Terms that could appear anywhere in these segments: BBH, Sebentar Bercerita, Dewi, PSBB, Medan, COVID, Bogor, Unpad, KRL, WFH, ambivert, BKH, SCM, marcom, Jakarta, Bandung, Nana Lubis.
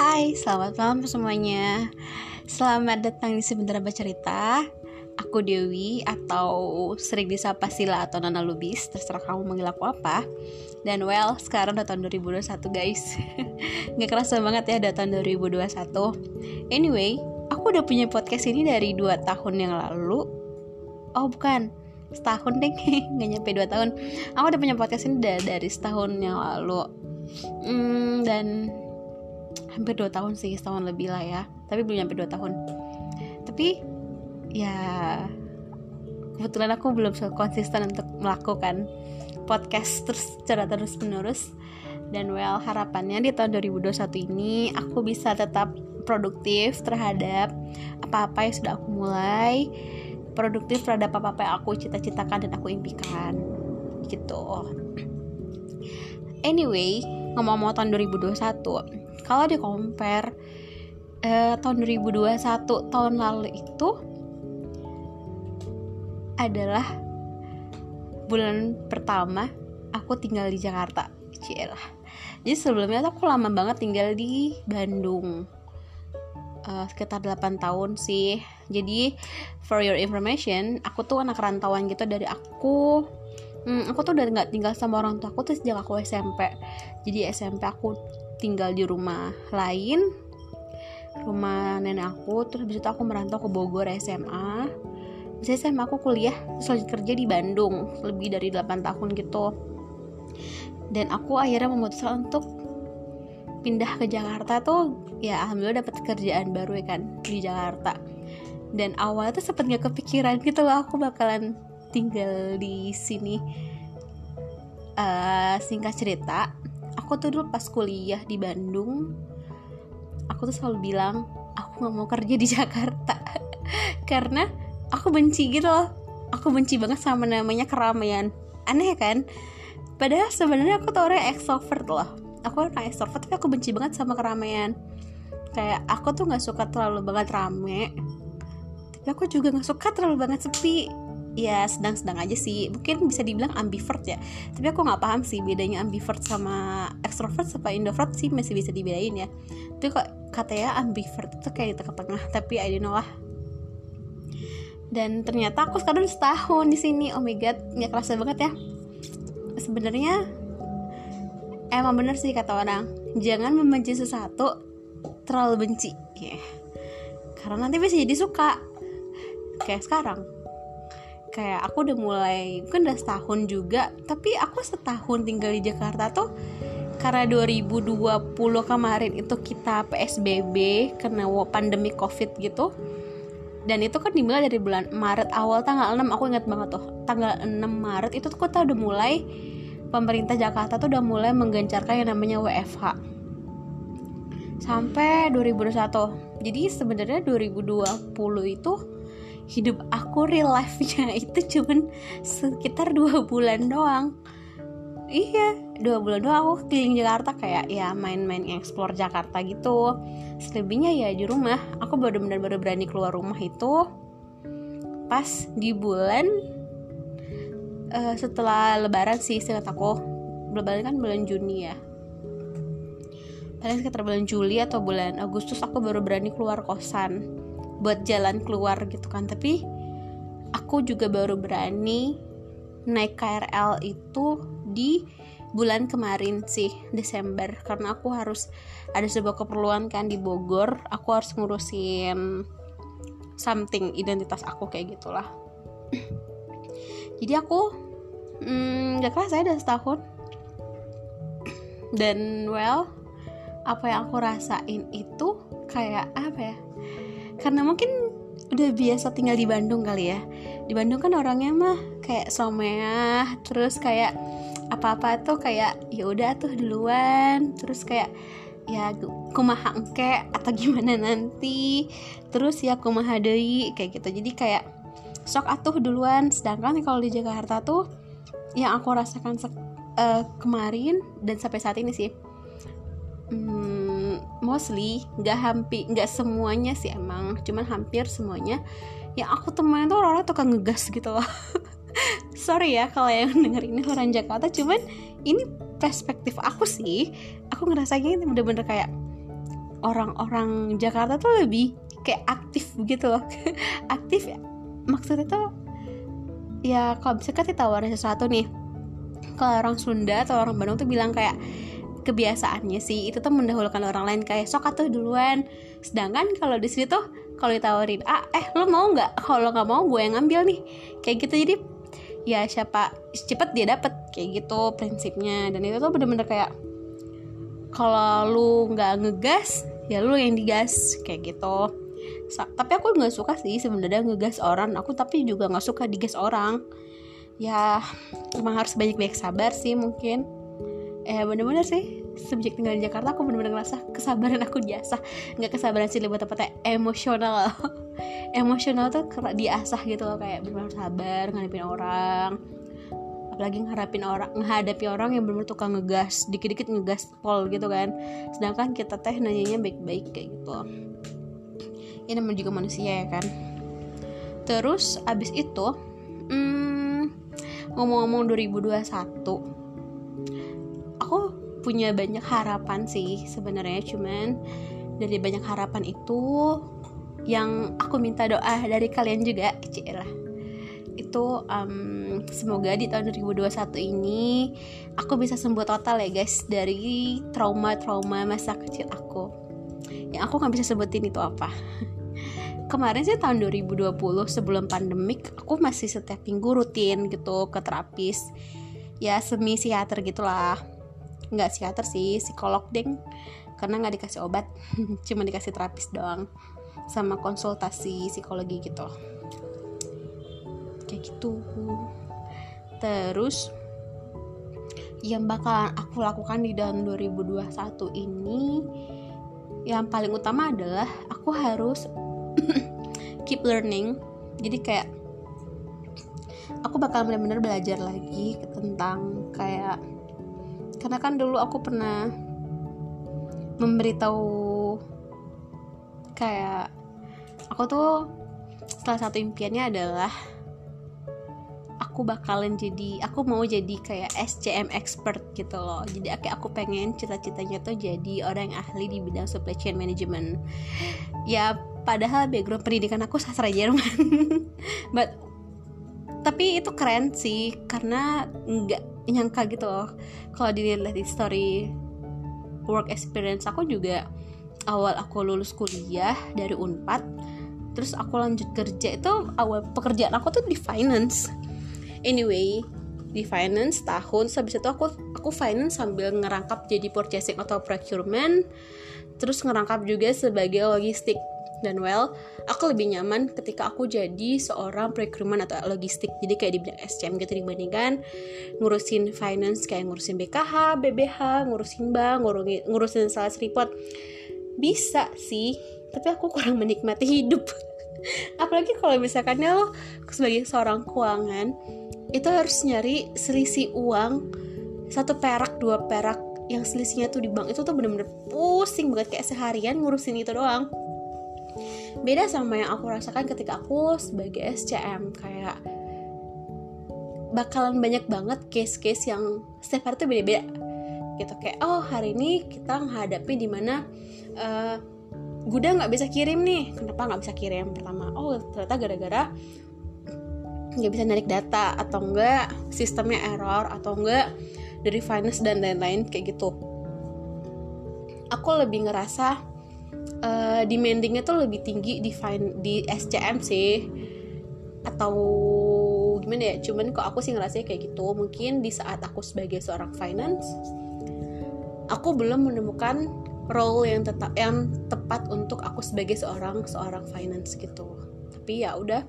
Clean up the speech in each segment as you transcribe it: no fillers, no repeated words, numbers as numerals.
Hai, selamat malam semuanya. Selamat datang di Sebentar Bercerita. Aku Dewi, atau sering disapa Sila atau Nana Lubis, terserah kamu manggil aku apa. Dan well, sekarang udah tahun 2021 guys. Gak kerasa banget ya udah tahun 2021. Anyway, aku udah punya podcast ini dari 2 tahun yang lalu. Oh bukan, setahun deh, nggak nyampe 2 tahun. Aku udah punya podcast ini dari setahun yang lalu, dan hampir 2 tahun sih, setahun lebih lah ya. Tapi belum nyampe 2 tahun. Tapi ya kebetulan aku belum konsisten untuk melakukan podcast terus secara terus menerus. Dan well, harapannya di tahun 2021 ini aku bisa tetap produktif terhadap apa-apa yang sudah aku mulai, produktif terhadap apa-apa yang aku cita-citakan dan aku impikan gitu. Anyway, ngomong-ngomong tahun 2021, kalau di compare tahun 2021 tahun lalu itu adalah bulan pertama aku tinggal di Jakarta. Cielah. Jadi sebelumnya tuh aku lama banget tinggal di Bandung, sekitar 8 tahun sih. Jadi for your information, aku tuh anak rantauan gitu. Dari aku tuh udah gak tinggal sama orang tua aku tuh sejak aku SMP. Jadi SMP aku tinggal di rumah lain, rumah nenek aku. Terus habis itu aku merantau ke Bogor SMA. Terus SMA aku kuliah, terus lanjut kerja di Bandung lebih dari 8 tahun gitu. Dan aku akhirnya memutuskan untuk pindah ke Jakarta tuh ya alhamdulillah dapat kerjaan baru ya kan di Jakarta. Dan awalnya tuh sempet gak kepikiran gitu loh aku bakalan tinggal di sini. Singkat cerita, aku tuh dulu pas kuliah di Bandung, aku tuh selalu bilang aku gak mau kerja di Jakarta karena aku benci gitu loh. Aku benci banget sama namanya keramaian. Aneh kan? Padahal sebenarnya aku tuh orang extrovert loh. Aku orang extrovert, tapi aku benci banget sama keramaian. Kayak aku tuh gak suka terlalu banget rame, tapi aku juga gak suka terlalu banget sepi. Ya sedang-sedang aja sih, mungkin bisa dibilang ambivert ya. Tapi aku gak paham sih bedanya ambivert sama extrovert sama introvert sih, masih bisa dibedain ya. Tapi kok katanya ambivert itu kayak di tengah-tengah, tapi I don't know lah. Dan ternyata aku sekarang setahun di sini. Oh my god, gak kerasa banget ya. Sebenarnya emang bener sih kata orang, jangan membenci sesuatu terlalu benci yeah. Karena nanti bisa jadi suka. Kayak sekarang, kayak aku udah mulai, mungkin udah setahun juga. Tapi aku setahun tinggal di Jakarta tuh karena 2020 kemarin itu kita PSBB karena pandemi covid gitu. Dan itu kan dimulai dari bulan Maret awal tanggal 6, aku ingat banget tuh. Tanggal 6 Maret itu tuh kita udah mulai, pemerintah Jakarta tuh udah mulai menggencarkan yang namanya WFH sampai 2021. Jadi sebenarnya 2020 itu hidup aku real life-nya itu cuman sekitar 2 bulan doang. Iya, 2 bulan doang aku keliling Jakarta, kayak ya main-main explore Jakarta gitu. Selebihnya ya di rumah. Aku baru benar-benar berani keluar rumah itu pas di bulan setelah lebaran sih, seingat aku. Lebaran kan bulan Juni ya, paling sekitar bulan Juli atau bulan Agustus aku baru berani keluar kosan buat jalan keluar gitu kan. Tapi aku juga baru berani naik KRL itu di bulan kemarin sih, Desember. Karena aku harus ada sebuah keperluan kan di Bogor. Aku harus ngurusin something, identitas aku kayak gitulah. Jadi aku gak kerasa udah setahun. Dan well, apa yang aku rasain itu kayak apa ya, karena mungkin udah biasa tinggal di Bandung kali ya. Di Bandung kan orangnya mah kayak someah, terus kayak apa-apa tuh kayak ya udah tuh duluan, terus kayak ya kumaha engke atau gimana nanti, terus ya kumaha deui kayak gitu. Jadi kayak sok atuh duluan. Sedangkan kalau di Jakarta tuh yang aku rasakan kemarin dan sampai saat ini sih, mostly nggak semuanya sih emang, cuman hampir semuanya yang aku temuin tuh orang-orang tukang ngegas gitu loh. Sorry ya kalau yang denger ini orang Jakarta, cuman ini perspektif aku sih. Aku ngerasanya bener-bener kayak orang-orang Jakarta tuh lebih kayak aktif begitu loh. Aktif maksudnya tuh ya kalau misalkan ditawarin sesuatu nih, kalau orang Sunda atau orang Bandung tuh bilang kayak kebiasaannya sih itu tuh mendahulukan orang lain, kayak sok atuh duluan. Sedangkan kalau di sini tuh kalau ditawarin lo mau nggak, kalau nggak mau gue yang ngambil nih, kayak gitu. Jadi ya siapa cepet dia dapet, kayak gitu prinsipnya. Dan itu tuh bener-bener kayak kalau lu nggak ngegas ya lu yang digas, kayak gitu. Tapi aku nggak suka sih sebenarnya ngegas orang aku, tapi juga nggak suka digas orang. Ya emang harus banyak-banyak sabar sih mungkin. Bener-bener sih subjek tinggal di Jakarta aku bener-bener ngerasa kesabaran aku diasah. Nggak kesabaran sih buat tempatnya emosional. Emosional tuh diasah gitu loh, kayak bener-bener sabar ngadepin orang. Apalagi menghadapi orang yang bener-bener tukang ngegas, dikit-dikit ngegas pol gitu kan. Sedangkan kita teh nanyanya baik-baik kayak gitu. Ini namanya juga manusia ya kan. Terus abis itu ngomong-ngomong 2021, aku punya banyak harapan sih sebenarnya. Cuman dari banyak harapan itu yang aku minta doa dari kalian juga, Cilah. Itu semoga di tahun 2021 ini aku bisa sembuh total ya guys dari trauma-trauma masa kecil aku. Yang aku gak bisa sebutin itu apa. Kemarin sih tahun 2020 sebelum pandemik aku masih setiap minggu rutin gitu ke terapis, ya semi psikiater gitulah. Nggak psikiater sih, psikolog deng, karena nggak dikasih obat cuma dikasih terapis doang sama konsultasi psikologi gitu, kayak gitu. Terus yang bakalan aku lakukan di tahun 2021 ini yang paling utama adalah aku harus keep learning. Jadi kayak aku bakal benar-benar belajar lagi tentang kayak, karena kan dulu aku pernah memberitahu kayak aku tuh salah satu impiannya adalah aku mau jadi kayak SCM expert gitu loh. Jadi kayak aku pengen cita-citanya tuh jadi orang yang ahli di bidang supply chain management. Ya padahal background pendidikan aku sastra Jerman, tapi itu keren sih karena nggak nyangka gitu loh. Kalau dilihat di story work experience aku juga, awal aku lulus kuliah dari Unpad, terus aku lanjut kerja itu awal pekerjaan aku tuh di finance. Anyway, di finance tahun, habis itu aku finance sambil ngerangkap jadi purchasing atau procurement, terus ngerangkap juga sebagai logistik. Dan aku lebih nyaman ketika aku jadi seorang procurement atau logistik, jadi kayak di bidang SCM gitu, dibandingkan ngurusin finance kayak ngurusin BKH, BBH, ngurusin bank, ngurusin sales report. Bisa sih, tapi aku kurang menikmati hidup. Apalagi kalau misalkan lo sebagai seorang keuangan itu harus nyari selisih uang 1 perak 2 perak yang selisihnya tuh di bank, itu tuh bener-bener pusing banget, kayak seharian ngurusin itu doang. Beda sama yang aku rasakan ketika aku sebagai SCM, kayak bakalan banyak banget case-case yang setiap hari tuh beda-beda gitu. Kayak hari ini kita menghadapi dimana gudang gak bisa kirim nih. Kenapa gak bisa kirim? Pertama, ternyata gara-gara gak bisa narik data, atau enggak sistemnya error, atau enggak dari finance dan lain-lain kayak gitu. Aku lebih ngerasa demandingnya tuh lebih tinggi di SCM sih, atau gimana ya. Cuman kok aku sih ngerasanya kayak gitu. Mungkin di saat aku sebagai seorang finance, aku belum menemukan role yang tepat untuk aku sebagai seorang finance gitu. Tapi ya udah,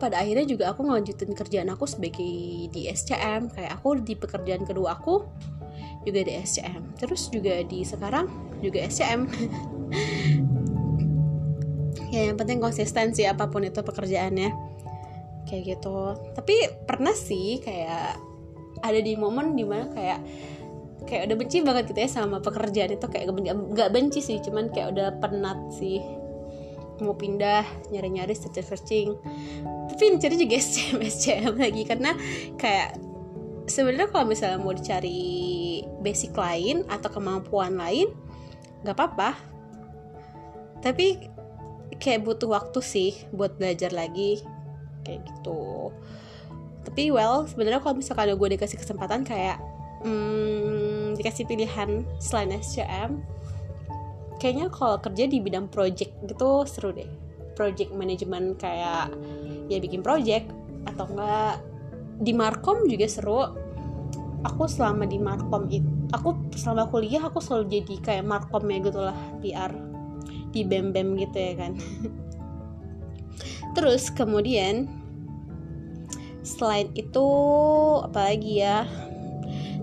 pada akhirnya juga aku ngelanjutin kerjaan aku sebagai di SCM. Kayak aku di pekerjaan kedua aku juga di SCM, terus juga di sekarang juga SCM. Ya yang penting konsistensi apapun itu pekerjaannya, kayak gitu. Tapi pernah sih kayak ada di momen dimana kayak udah benci banget gitu ya sama pekerjaan itu. Kayak gak benci sih, cuman kayak udah penat sih, mau pindah, nyari-nyari, searching. Tapi cari juga SCM lagi, karena kayak sebenarnya kalau misalnya mau dicari basic lain atau kemampuan lain, nggak apa-apa. Tapi kayak butuh waktu sih buat belajar lagi kayak gitu. Tapi well, sebenarnya kalau misalkan gue dikasih kesempatan kayak dikasih pilihan selain SCM, kayaknya kalau kerja di bidang project gitu seru deh. Project management kayak ya bikin project atau enggak di marcom juga seru. Aku selama di marcom itu, selama kuliah aku selalu jadi kayak marcomnya gitu lah, PR di bem-bem gitu ya kan. Terus kemudian selain itu apalagi ya,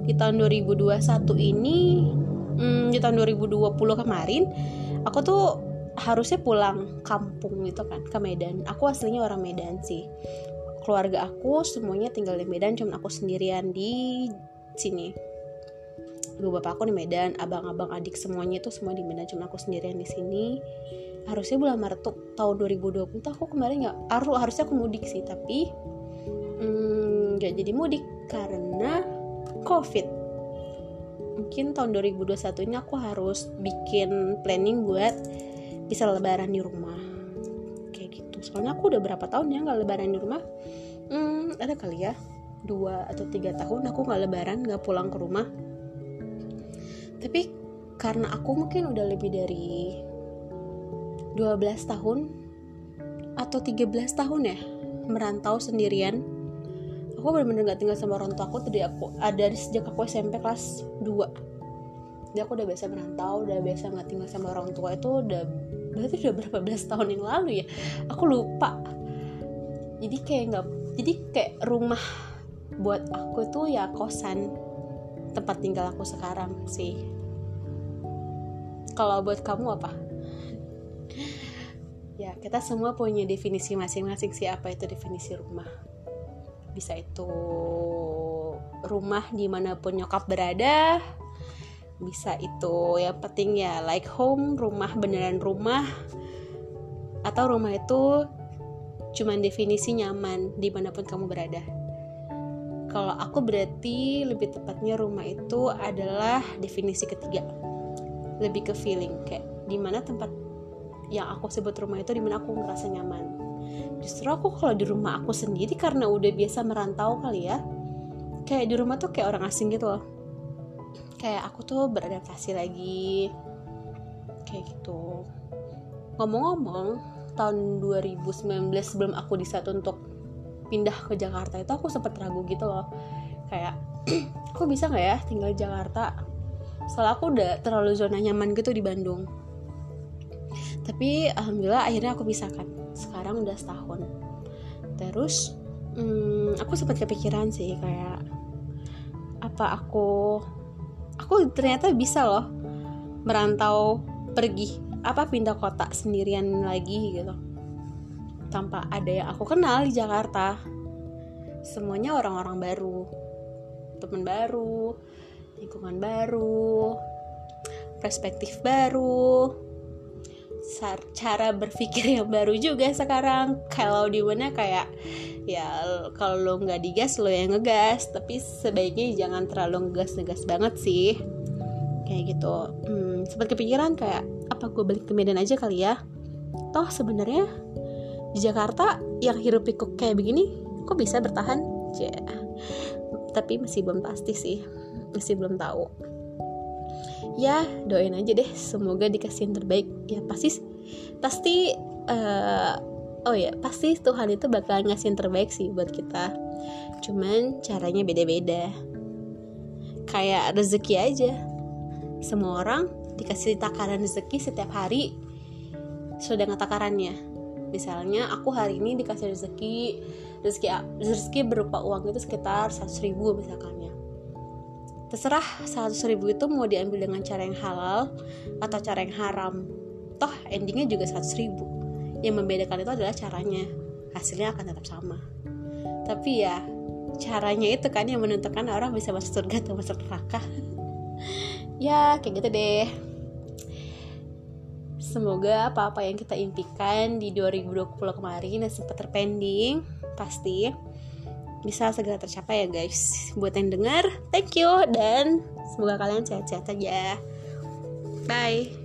di tahun 2021 ini di tahun 2020 kemarin aku tuh harusnya pulang kampung gitu kan, ke Medan. Aku aslinya orang Medan sih, keluarga aku semuanya tinggal di Medan, cuma aku sendirian di sini. Ibu bapak aku di Medan, abang-abang adik semuanya itu semua di Medan, cuma aku sendirian di sini. Harusnya bulan Maret tahun 2020 tuh aku kemarin harusnya aku mudik sih, tapi nggak jadi mudik karena COVID. Mungkin tahun 2021 ini aku harus bikin planning buat bisa lebaran di rumah kayak gitu. Soalnya aku udah berapa tahun ya nggak lebaran di rumah, ada kali ya 2 atau 3 tahun aku nggak lebaran, nggak pulang ke rumah. Tapi karena aku mungkin udah lebih dari 12 tahun atau 13 tahun ya merantau sendirian. Aku benar-benar gak tinggal sama orang tua aku. Tadi aku ada sejak aku SMP kelas 2. Jadi aku udah biasa merantau, udah biasa gak tinggal sama orang tua. Itu udah berarti udah berapa belas tahun yang lalu ya. Aku lupa. Jadi kayak rumah buat aku tuh ya kosan, tempat tinggal aku sekarang sih. Kalau buat kamu apa? Ya, kita semua punya definisi masing-masing sih apa itu definisi rumah. Bisa itu rumah dimanapun nyokap berada, bisa itu yang penting ya like home, rumah beneran rumah, atau rumah itu cuman definisi nyaman dimanapun kamu berada. Kalau aku berarti lebih tepatnya rumah itu adalah definisi ketiga, lebih ke feeling, kayak dimana tempat yang aku sebut rumah itu dimana aku ngerasa nyaman. Justru aku kalau di rumah aku sendiri karena udah biasa merantau kali ya, kayak di rumah tuh kayak orang asing gitu loh, kayak aku tuh beradaptasi lagi kayak gitu. Ngomong-ngomong, tahun 2019 sebelum aku disatu untuk pindah ke Jakarta itu aku sempet ragu gitu loh, kayak aku bisa gak ya tinggal di Jakarta, soalnya aku udah terlalu zona nyaman gitu di Bandung. Tapi alhamdulillah akhirnya aku bisa kan, sekarang udah setahun. Terus aku sempet kepikiran sih kayak apa aku ternyata bisa loh merantau pergi pindah kota sendirian lagi gitu, tanpa ada yang aku kenal di Jakarta. Semuanya orang-orang baru, teman baru, lingkungan baru, perspektif baru, cara berpikir yang baru juga sekarang. Kalau di mana kayak ya kalau lo nggak digas lo yang ngegas, tapi sebaiknya jangan terlalu ngegas-ngegas banget sih kayak gitu. Sempat kepikiran kayak apa gue balik ke Medan aja kali ya, toh sebenarnya di Jakarta yang hirup pikuk kayak begini kok bisa bertahan? Tapi masih belum pasti sih, masih belum tahu. Ya doain aja deh, semoga dikasihin terbaik. Ya pasti Tuhan itu bakal ngasihin terbaik sih buat kita. Cuman caranya beda-beda, kayak rezeki aja. Semua orang dikasih takaran rezeki setiap hari sudah ngetakarannya. Misalnya aku hari ini dikasih rezeki berupa uang itu sekitar 100.000 misalkannya. Terserah 100.000 itu mau diambil dengan cara yang halal atau cara yang haram, toh endingnya juga 100.000. Yang membedakan itu adalah caranya, hasilnya akan tetap sama. Tapi ya caranya itu kan yang menentukan orang bisa masuk surga atau masuk neraka. Ya kayak gitu deh. Semoga apa-apa yang kita impikan di 2020 kemarin yang sempat terpending pasti bisa segera tercapai ya guys. Buat yang dengar, thank you dan semoga kalian sehat-sehat aja. Bye.